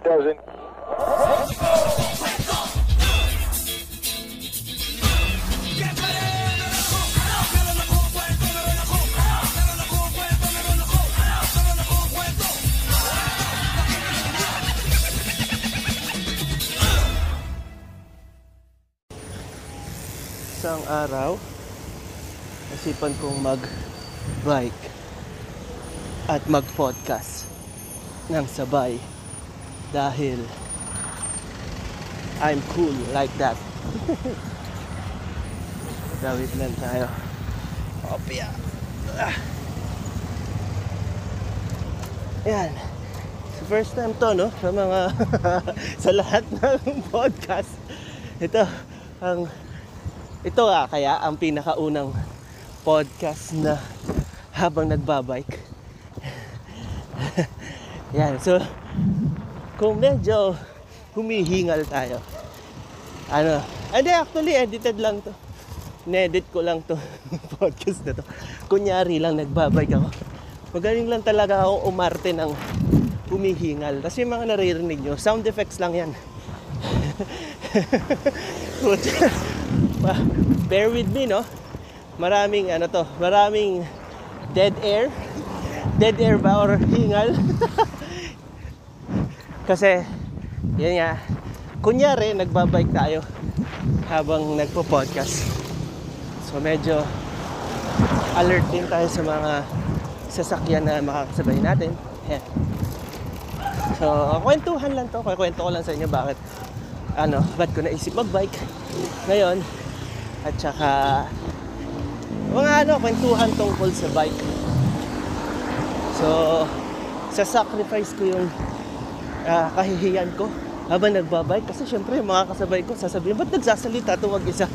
it doesn't. Isang araw, nasipan kong mag-bike at mag-podcast ng sabay dahil I'm cool like that. Dawit lang tayo. Opia. Ayan. First time to, no? Sa mga sa lahat ng podcast. Ito kaya ang pinakaunang podcast na habang nagbabike. Yan, so kung medyo humihingal tayo. Hindi, actually edited lang to. Inedit ko lang to podcast na to. Kunyari lang nagbabike ako. Magaling lang talaga ako umarte ng humihingal. Kasi yung mga naririnig nyo, sound effects lang yan. Bear with me, no? Maraming dead air. Dead air ba or hingal? Kasi yan nga, kunyari nagbabike tayo habang nagpo-podcast. So medyo alert din tayo sa mga sasakyan na makakasabay natin. Ayan. So kwentuhan lang to. Kwento ko lang sa inyo bakit ba't ko naisip magbike ngayon, at saka mga kwentuhan tungkol sa bike. So sasacrifice ko yung kahihiyan ko habang nagbabike, kasi syempre yung mga kasabay ko sasabihin, ba't nagsasalita to, wag isa.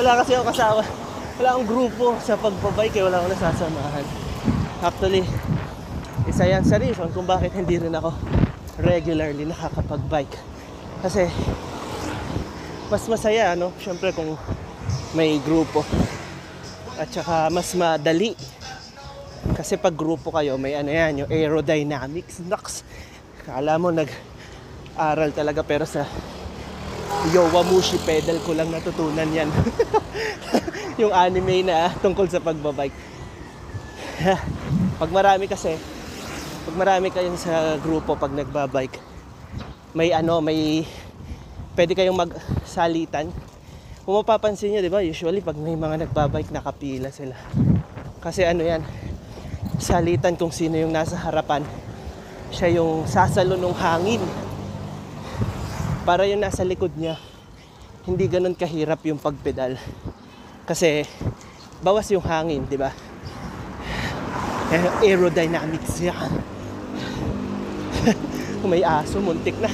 Wala kasi akong kasama, wala akong grupo sa pagbabike, wala akong nasasamahan. Actually isa yan sa reason kung bakit hindi rin ako regularly nakakapag-bike. Kasi mas masaya, no? Siyempre kung may grupo. At saka mas madali. Kasi pag grupo kayo, may yung aerodynamics. Naks! Kala mo nag-aral talaga, pero sa Yowamushi pedal ko lang natutunan yan. Yung anime na tungkol sa pagbabike. Pag marami kayong sa grupo pag nagbabike, may pwede kayong magsalitan. Kung mapapansin nyo, di ba, usually pag may mga nagbabike, nakapila sila. Kasi yan, salitan kung sino yung nasa harapan, siya yung sasalo ng hangin. Para yung nasa likod niya, hindi ganun kahirap yung pagpedal. Kasi bawas yung hangin, di ba? Aerodynamics yan. Kung may aso, muntik na.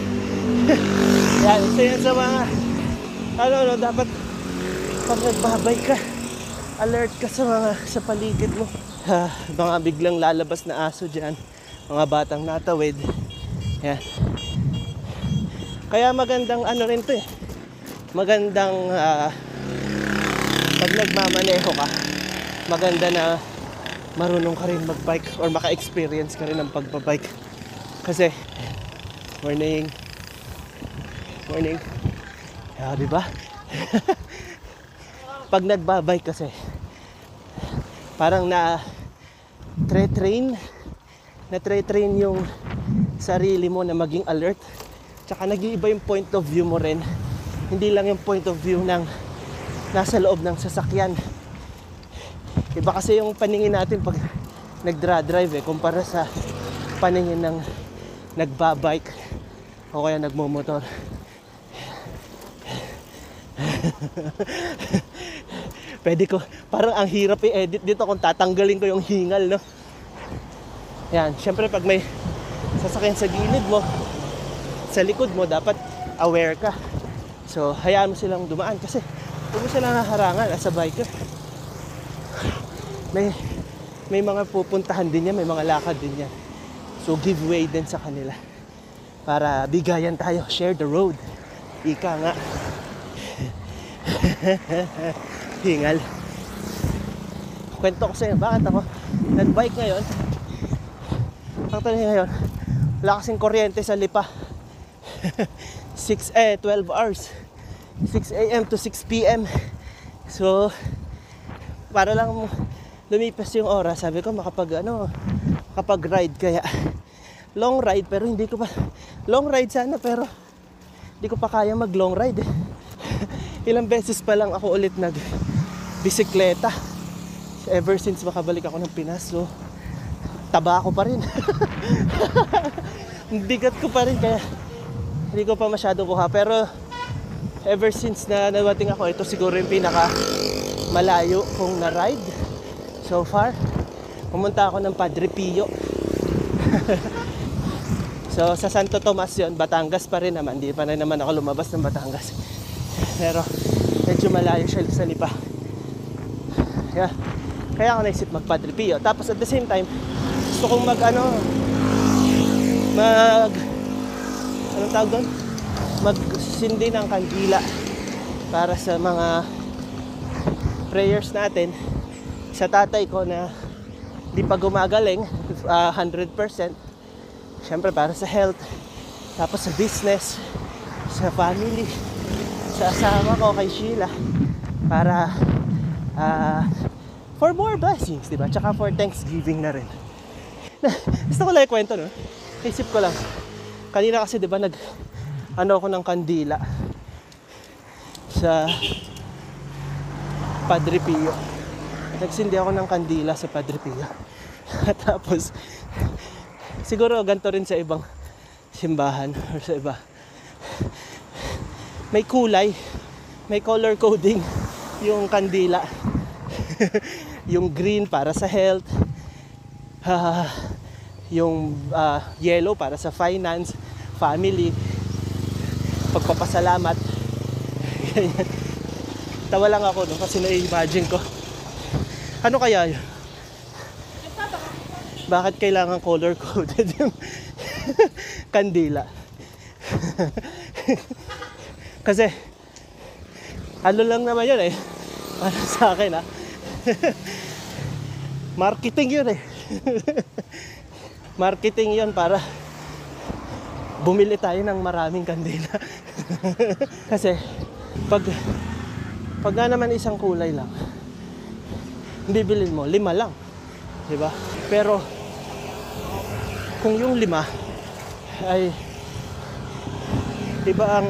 Yan, so yan sa mga dapat pag nagbabay ka, alert ka sa paligid mo. Mga biglang lalabas na aso dyan, mga batang natawid. Yan. Kaya magandang rin to eh. Magandang pag nagmamaneho ka, maganda na marunong ka rin magbike or maka-experience ka rin ng pagbabike. Kasi Morning. Ah, diba? Pag nagbabike kasi, parang na-train yung sarili mo na maging alert. Tsaka nag-iiba yung point of view mo rin. Hindi lang yung point of view ng nasa loob ng sasakyan. Iba kasi yung paningin natin pag nagdra-drive kumpara sa paningin ng nagbabike o kaya nagmumotor. Parang ang hirap i-edit dito kung tatanggalin ko yung hingal, no? Yan, syempre pag may sasakyan sa gilid mo, sa likod mo, dapat aware ka. So, hayaan mo silang dumaan kasi huwag mo silang harangan as a biker. May mga pupuntahan din yan, may mga lakad din yan. So, give way din sa kanila. Para bigayan tayo, share the road. Ika nga. Hingal. Kwento ko sa inyo, bakit ako nagbike ngayon? Actually ngayon, lakas ng kuryente sa Lipa. 12 hours. 6 a.m. to 6 p.m. So, para lang lumipas yung oras, sabi ko makapag-ride kaya. Long ride pero hindi ko pa, long ride sana pero hindi ko pa kaya mag-long ride. Ilang beses pa lang ako ulit nag-bisikleta ever since makabalik ako ng Pinas. So, taba ako pa rin. Bigat ko pa rin kaya hindi ko pa masyado kuha. Pero ever since na nawating ako, ito siguro yung pinaka malayo kong na-ride so far. Pumunta ako ng Padre Pio. So, sa Santo Tomas yun, Batangas pa rin naman. Hindi pa na naman ako lumabas ng Batangas. Pero, medyo malayo siya sa Lipa. Kaya ako naisip mag-Padre Pio. Tapos, at the same time, gusto kong magsindi ng kandila para sa mga prayers natin sa tatay ko na di pa gumagaling 100%. Siyempre para sa health, tapos sa business, sa family, sa asawa ko kay Sheila, para for more blessings, diba? Tsaka for Thanksgiving na rin. Gusto ko lang ikwento, no? Isip ko lang. Kanina kasi, diba, ako ng kandila sa Padre Pio. Nagsindi ako ng kandila sa Padre Pio. Tapos, siguro ganito rin sa ibang simbahan or sa iba. May kulay, may color coding yung kandila. Yung green para sa health, yung yellow para sa finance, family, pagpapasalamat. Tawa lang ako, no? Kasi na-imagine ko. Ano kaya yun? Bakit kailangan color-coded yung kandila? Kasi, ano lang naman yun eh. Para sa akin, ha? Marketing yun eh. Marketing yun para bumili tayo ng maraming kandila. Kasi, pag na naman isang kulay lang, bibilin mo, 5 lang. Diba? Pero, kung yung 5 ay iba ang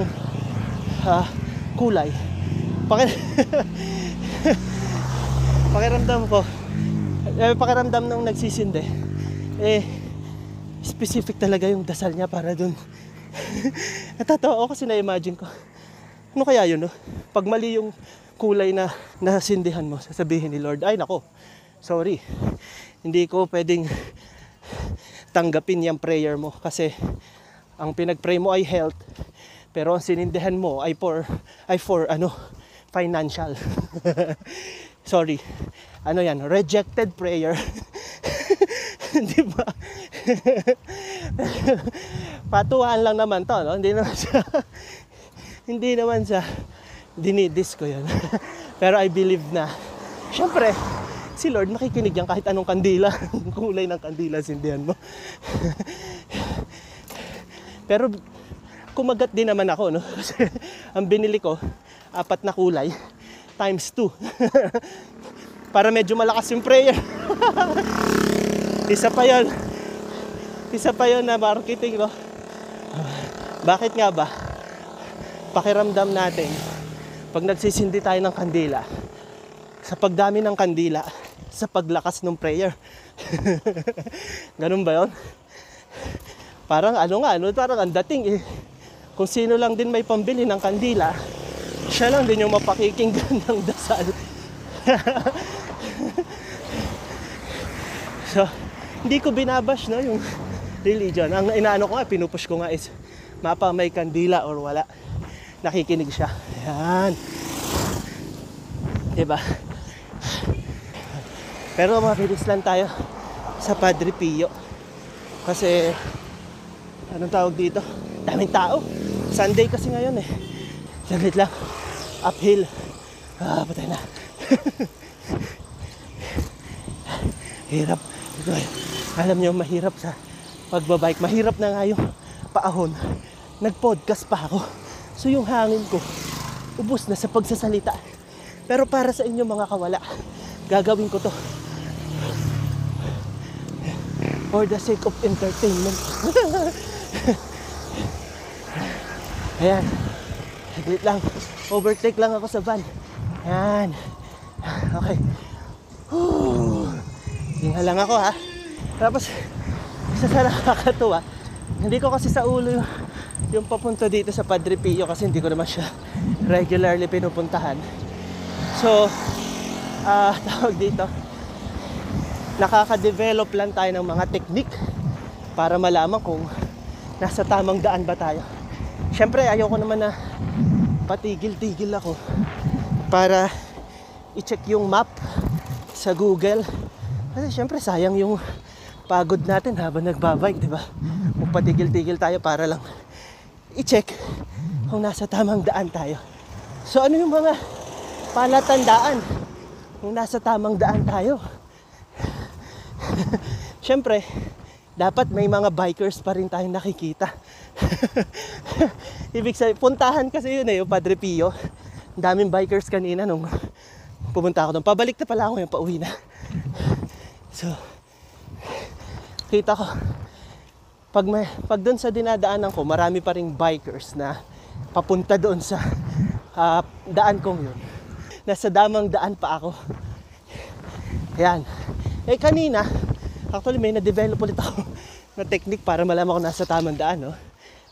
kulay, pakiramdam nung nagsisinde, specific talaga yung dasal niya para dun. Natatawa ako kasi na-imagine ko. Ano kaya yun, no? Pag mali yung kulay na nasindihan mo, sasabihin ni Lord, ay nako, sorry, hindi ko pwedeng tanggapin yung prayer mo kasi ang pinagpray mo ay health pero ang sinindihan mo ay for financial. Sorry, rejected prayer. Di ba? Patuhan lang naman to, no? Hindi naman sa dinidis ko yun. Pero I believe na syempre si Lord makikinig yan kahit anong kandila, kulay ng kandila sindihan mo. Pero kumagat din naman ako, no? Kasi ang binili ko 4 na kulay times 2. Para medyo malakas yung prayer. Isa pa yun na marketing, no? Bakit nga ba pakiramdam natin pag nagsisindi tayo ng kandila, sa pagdami ng kandila, sa paglakas ng prayer? Ganun ba yun? Parang ang dating eh. Kung sino lang din may pambili ng kandila, siya lang din yung mapakikinggan ng dasal. So, hindi ko binabash, no, yung religion. Ang inaano ko nga, pinupush ko nga is mapa may kandila or wala, nakikinig siya. Ayan. Diba? Pero mabilis lang tayo sa Padre Pio. Kasi, anong tawag dito? Daming tao. Sunday kasi ngayon eh. Saglit lang. Uphill. Patay na. Hirap. Alam nyo, mahirap sa pagbabike. Mahirap na nga yung paahon. Nag-podcast pa ako. So yung hangin ko, ubos na sa pagsasalita. Pero para sa inyo mga kawala, gagawin ko to for the sake of entertainment. Ayan. Wait lang. Overtake lang ako sa van. Ayan. Okay. Hinga lang ako ha. Tapos, isa sa nakakatuwa, hindi ko kasi sa ulo yung papunta dito sa Padre Pio kasi hindi ko naman siya regularly pinupuntahan. So, tawag dito, nakaka-develop lang tayo ng mga technique para malaman kung nasa tamang daan ba tayo. Siyempre, ayoko naman na patigil-tigil ako para i-check yung map sa Google. Kasi siyempre, sayang yung pagod natin habang nagbabike, di ba? Kung patigil-tigil tayo para lang i-check kung nasa tamang daan tayo. So ano yung mga palatandaan kung nasa tamang daan tayo? Siyempre, dapat may mga bikers pa rin tayong nakikita. Ibig sabihin, puntahan kasi yun eh, yung Padre Pio. Ang daming bikers kanina nung pumunta ako doon. Pabalik na pala ako ngayon, pauwi na. So, kita ko, pag doon sa dinadaanan ko, marami pa ring bikers na papunta doon sa daan kong yun. Nasa damang daan pa ako. Ayan. Eh kanina, actually may na-develop ulit ako na technique para malaman ko nasa tamang daan. No?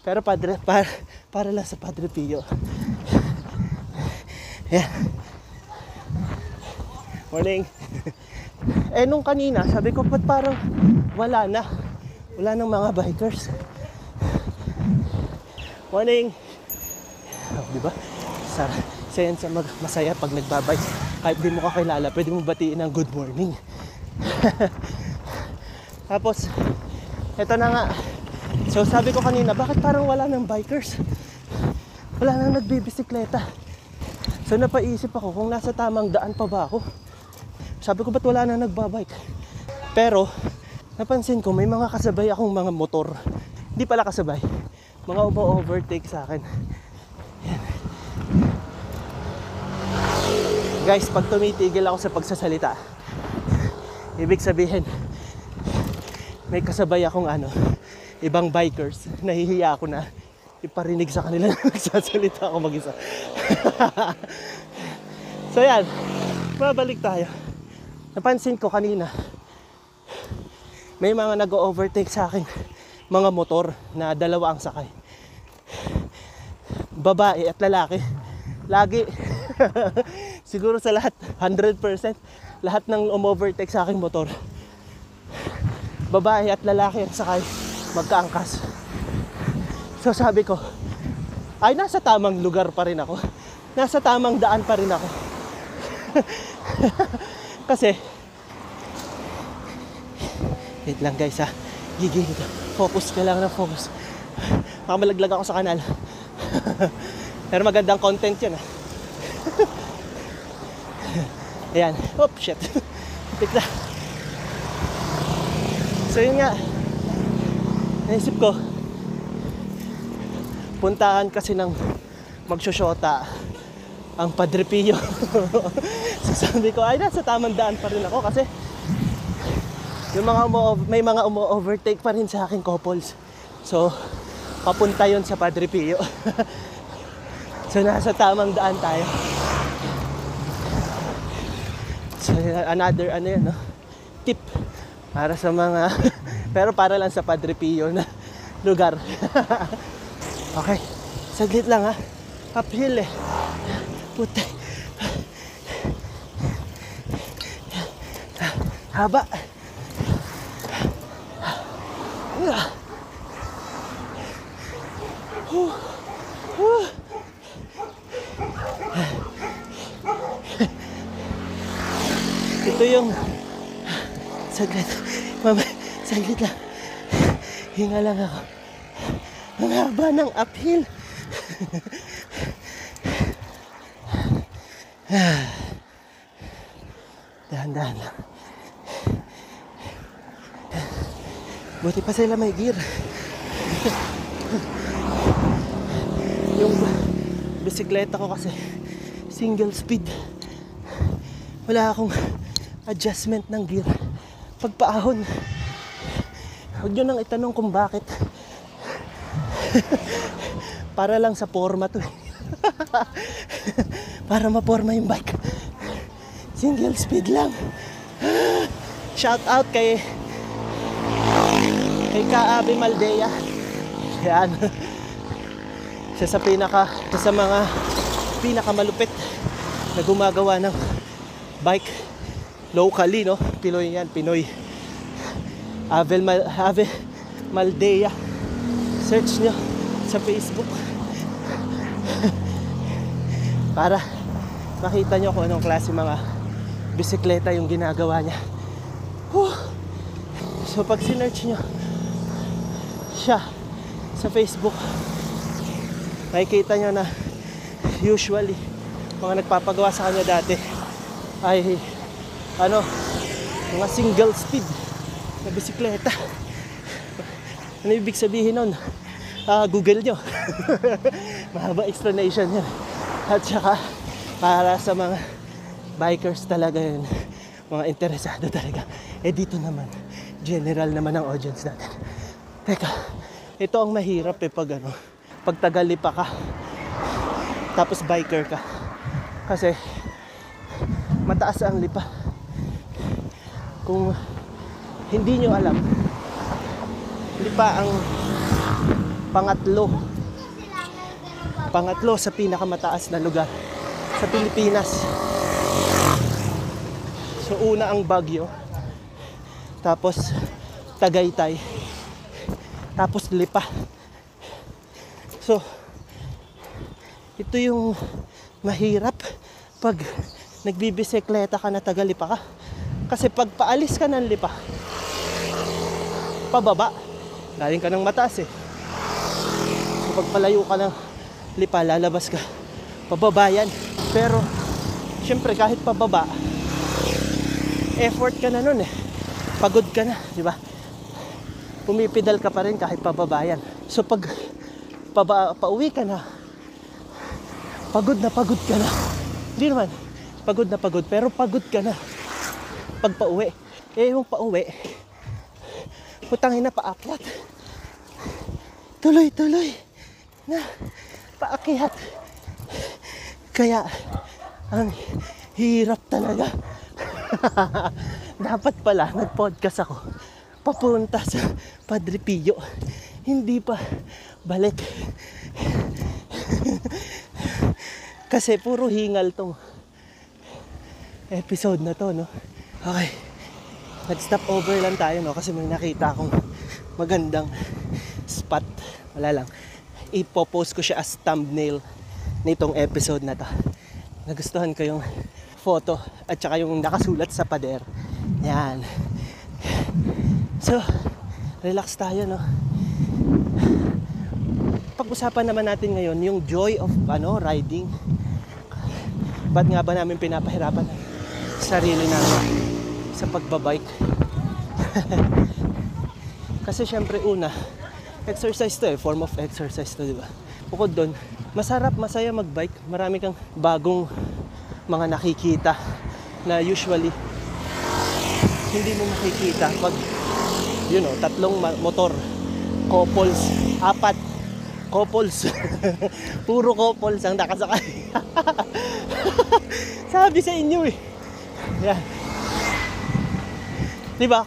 Pero para lang sa Padre Pio. Ayan. Morning. Eh nung kanina, sabi ko, ba't parang wala nang mga bikers. Morning. Oh, di ba? Sense masaya pag nagbabike. Kahit di mo kakilala, pwede mo batiin ng good morning. Tapos, eto na nga. So sabi ko kanina, bakit parang wala nang bikers? Wala nang nagbibisikleta. So napaisip ako kung nasa tamang daan pa ba ako. Sabi ko, ba't wala nang nagbabike? Pero napansin ko, may mga kasabay akong mga motor. Hindi pala kasabay. Mga umo-overtake sa akin. Yan. Guys, pag tumitigil ako sa pagsasalita, ibig sabihin, may kasabay akong ibang bikers. Nahihiya ako na iparinig sa kanila na nagsasalita ako mag-isa. So yan, babalik tayo. Napansin ko kanina, may mga nag-overtake sa akin, mga motor na dalawa ang sakay. Babae at lalaki. Lagi, siguro sa lahat, 100%, lahat ng umovertake sa akin motor. Babae at lalaki ang sakay, magkaangkas. So sabi ko, ay nasa tamang lugar pa rin ako. Nasa tamang daan pa rin ako. Kasi, wait lang guys ha, gigil ka. Focus ka lang na focus. Baka malaglag ako sa kanal. Pero magandang content yun ha. Ayan, oops, shit. Tikla. So yun nga, naisip ko, puntahan kasi ng magsusyota ang Padre Pio. So sabi ko, ay nasa tamang daan pa rin ako kasi may mga umo-overtake pa rin sa akin couples. So, papunta yun sa Padre Pio. So, nasa tamang daan tayo. So, another yan, no? Tip para sa mga pero para lang sa Padre Pio na lugar. Okay. Saglit lang ha. Uphill eh. Puti. Haba. Ito yung saglit lang, hinga lang ako. Ang haba ng uphill. Dahan-dahan lang. Buti pa sila may gear. Yung bisikleta ko kasi single speed, wala akong adjustment ng gear pagpaahon. Huwag nyo nang itanong kung bakit. Para lang sa forma to. Para maporma yung bike. Single speed lang. Shout out kay Avel Maldeya. Yan. Siya sa mga pinakamalupit na gumagawa ng bike locally, no? Pinoy yan, Pinoy. Avel Maldeya. Search nyo sa Facebook. Para makita nyo kung anong klase mga bisikleta yung ginagawa niya. Whew. So pag sinearch nyo siya sa Facebook, makikita nyo na usually mga nagpapagawa sa kanya dati ay mga single speed na bisikleta. Ano ibig sabihin nun? Google nyo. Mahaba explanation yun. At saka para sa mga bikers talaga yun, mga interesado talaga. Eh dito naman, general naman ang audience natin. Teka, ito ang mahirap eh pag tagalipa ka tapos biker ka, kasi mataas ang lipa. Kung hindi nyo alam, lipa ang pangatlo sa pinakamataas na lugar sa Pilipinas. So una ang Baguio, tapos Tagaytay, tapos Lipa. So ito yung mahirap pag nagbibisikleta ka na taga-Lipa ka, kasi pag paalis ka ng Lipa pababa, galing ka ng mataas eh. Pag palayo ka ng Lipa, lalabas ka, pababa yan. Pero syempre kahit pababa, effort ka na nun eh, pagod ka na, di ba? Pumipidal ka pa rin kahit pababa yan. So pag pauwi ka na, pagod ka na. Hindi naman pagod na pagod, pero pagod ka na pag pauwi. Eh yung pauwi, putangin na paakyat, tuloy na paakyat. Kaya ang hirap talaga. Dapat pala nag-podcast ako papunta sa Padre Pio, hindi pa balik. Kasi puro hingal tong episode na to, no? Okay, nag-stop over lang tayo, no? Kasi may nakita akong magandang spot. Wala lang, ipopost ko siya as thumbnail nitong episode na to. Nagustuhan ko yung photo at saka yung nakasulat sa pader. Yan. So, relax tayo, no? Pag-usapan naman natin ngayon yung joy of riding. Ba't nga ba namin pinapahirapan ang sarili namin sa pagbabike? Kasi syempre una, exercise to eh, form of exercise to, di ba? Bukod doon, masarap, masaya magbike. Marami kang bagong mga nakikita na usually hindi mo makikita pag tatlong motor, couples, apat couples. Puro couples ang nakasakay. Sabi sa inyo eh. Yeah. Di ba?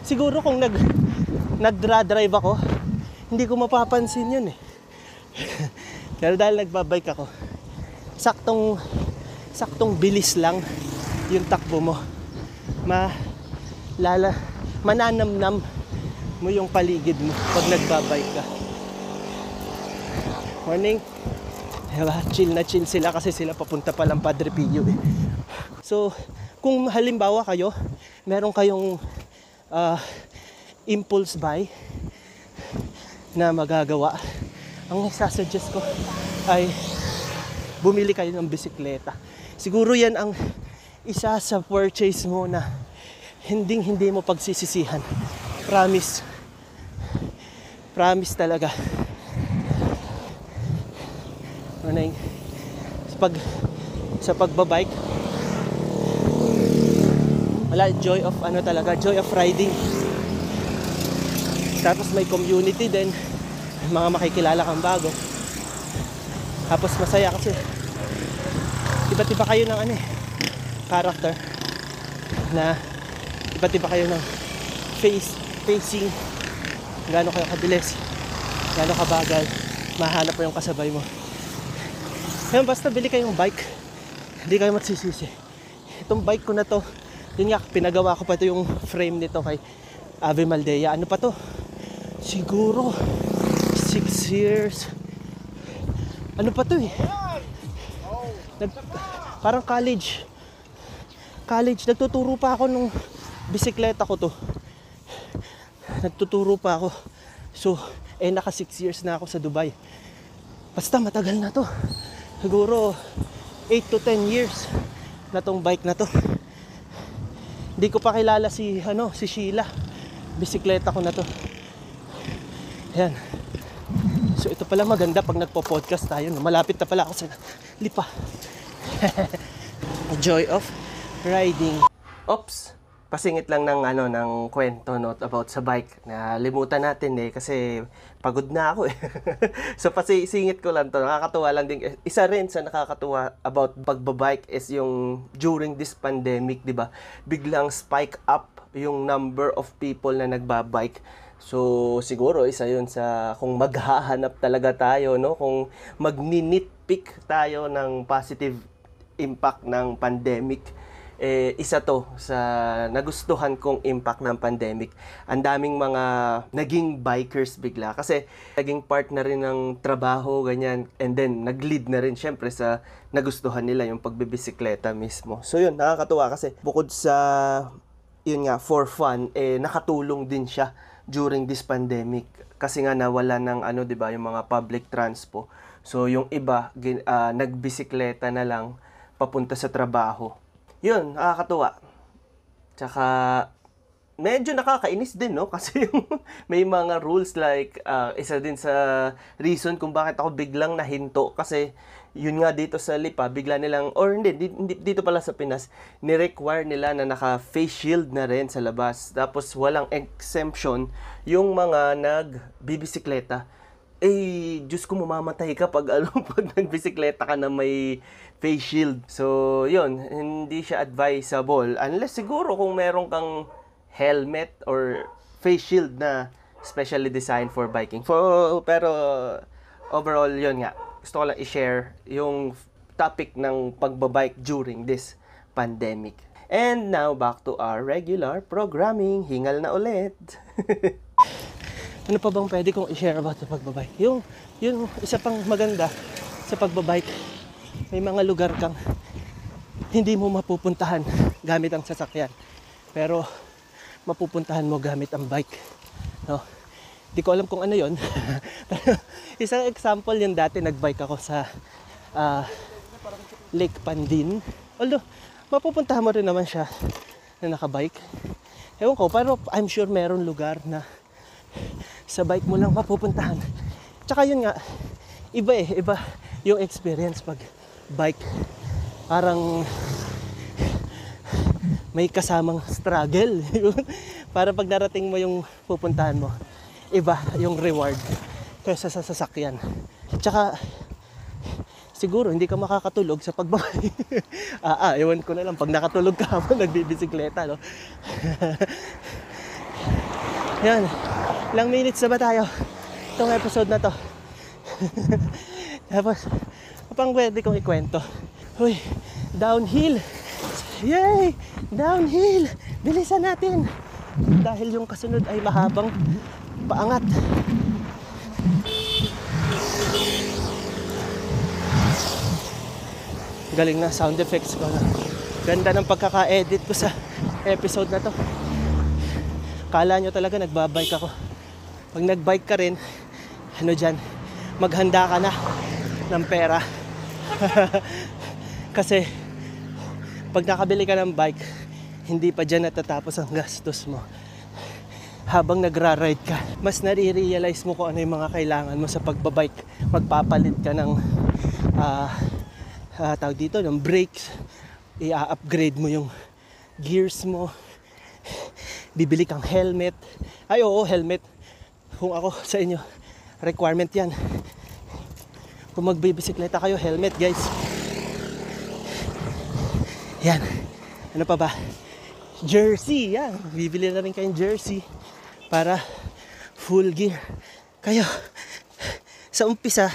Siguro kung nagdra-drive ako, hindi ko mapapansin yun eh. Pero dahil nagbabike ako, saktong bilis lang yung takbo mo, mananamnam mo yung paligid mo pag nagbabike ka. Morning. Diba? Chill na chill sila kasi sila papunta pa lang Padre Pio eh. So kung halimbawa kayo, meron kayong impulse buy na magagawa, ang isasuggest ko ay bumili kayo ng bisikleta. Siguro yan ang isa sa purchase mo na hindi mo pagsisisihan. Promise, Promise talaga. Ano yung, sa pagbabike, wala, joy of ano talaga, joy of riding. Tapos may community din, mga makikilala kang bago. Tapos masaya kasi iba't iba kayo ng ano eh, character, na iba't iba kayo ng facing, gaano kayo kabilis, gaano kabagal, mahanap mo yung kasabay mo. Ngayon, basta bili kayong bike, hindi kayo magsisisi. Itong bike ko na to, yun nga, pinagawa ko pa ito, yung frame nito kay Avel Maldeya. Ano pa to? Siguro 6 years. Ano pa to eh? Parang college. Nagtuturo pa ako nung bisikleta ko to. Nagtuturo pa ako. So, naka 6 years na ako sa Dubai. Basta matagal na to. Siguro 8 to 10 years na tong bike na to. Hindi ko pa kilala si Sheila. Bisikleta ko na to. Ayan. So ito pala maganda pag nagpo-podcast tayo. Malapit na pala ako sa lipa. Joy of riding. Oops. Pasingit lang ng kwento about sa bike. Nalimutan natin kasi pagod na ako eh. So pasisingit ko lang to. Nakakatuwa lang din. Isa rin sa nakakatuwa about pagbabike is yung during this pandemic, 'di ba? Biglang spike up yung number of people na nagbabike. So siguro isa 'yun sa kung maghahanap talaga tayo, no, kung magni-nitpick tayo ng positive impact ng pandemic. Isa to sa nagustuhan kong impact ng pandemic. Ang daming mga naging bikers bigla kasi naging part na rin ng trabaho, ganyan. And then nag-lead na rin syempre sa nagustuhan nila yung pagbibisikleta mismo. So yun, nakakatuwa kasi bukod sa yun nga, for fun, nakatulong din siya during this pandemic. Kasi nga nawala ng diba, yung mga public transpo. So, yung iba, nagbisikleta na lang papunta sa trabaho. Yun, nakakatuwa. Tsaka, medyo nakakainis din, no? Kasi yung may mga rules like, isa din sa reason kung bakit ako biglang nahinto. Kasi, yun nga dito sa Lipa, bigla nilang, or hindi, dito pala sa Pinas, ni-require nila na naka-face shield na rin sa labas. Tapos walang exemption yung mga nagbibisikleta. Eh, Diyos ko, mamamatay ka pag nagbisikleta ka na may face shield. So, yun, hindi siya advisable. Unless siguro kung meron kang helmet or face shield na specially designed for biking. Pero, overall, yun nga. Gusto ko lang i-share yung topic ng pagbabike during this pandemic. And now, back to our regular programming. Hingal na ulit. Ano pa bang pwede kong i-share about sa pagbabike? Yung isa pang maganda sa pagbabike, may mga lugar kang hindi mo mapupuntahan gamit ang sasakyan. Pero, mapupuntahan mo gamit ang bike. No? Di ko alam kung ano yun. Isang example yung dati nagbike ako sa Lake Pandin. Although, mapupuntahan mo rin naman siya na nakabike. Ewan ko, pero I'm sure meron lugar na sa bike mo lang mapupuntahan. Tsaka yun nga, iba eh. Iba yung experience pag bike. Parang may kasamang struggle. Para pag narating mo yung pupuntahan mo, iba yung reward kaysa sa sasakyan. Tsaka siguro hindi ka makakatulog sa pagbabay. Ewan ko na lang pag nakatulog ka habang nagbibisikleta, no? Yan. Ilang minutes na ba tayo itong episode na to? Tapos pang pwede kong ikwento. Uy, downhill. Yay! Downhill! Bilisan natin! Dahil yung kasunod ay mahabang paangat. Galing na sound effects ko. Ganda ng pagkaka-edit ko sa episode na to. Kala nyo talaga nagbabike ako. Pag nagbike ka rin, dyan, maghanda ka na ng pera. Kasi pag nakabili ka ng bike, hindi pa dyan natatapos ang gastos mo. habang nagra-ride ka, mas nare-realize mo kung ano yung mga kailangan mo sa pagbabike. Magpapalit ka ng tawag dito, ng brakes, i-upgrade mo yung gears mo, bibili kang helmet. Ay oo, helmet. Kung ako sa inyo, requirement yan. Kung magbibisikleta kayo, helmet guys. Yan. Ano pa ba? Jersey, yan. Bibili na rin kayong jersey para full gear kayo. Sa umpisa,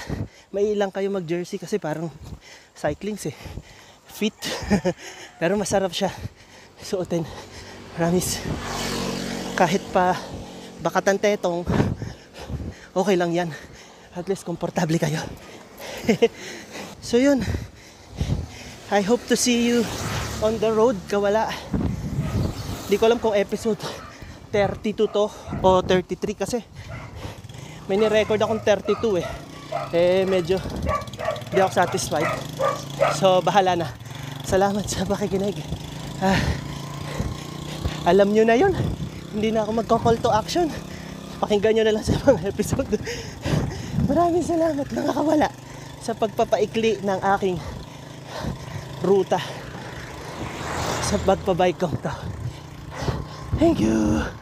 may ilang kayo mag-jersey kasi parang cyclings eh. Fit. Pero masarap siya suotin. Promise. Kahit pa bakatan tetong, okay lang yan. At least komportable kayo. So yun. I hope to see you on the road, Kawala. Di ko alam kung episode 32 to o 33 kasi may nirecord akong 32 eh. Eh medyo di ako satisfied. So bahala na. Salamat sa pakikinig. Alam nyo na yun. Hindi na ako magko-call to action. Pakinggan nyo na lang sa mga episode. Maraming salamat mga Kawala sa pagpapaikli ng aking ruta sa pagpabike ko to. Thank you!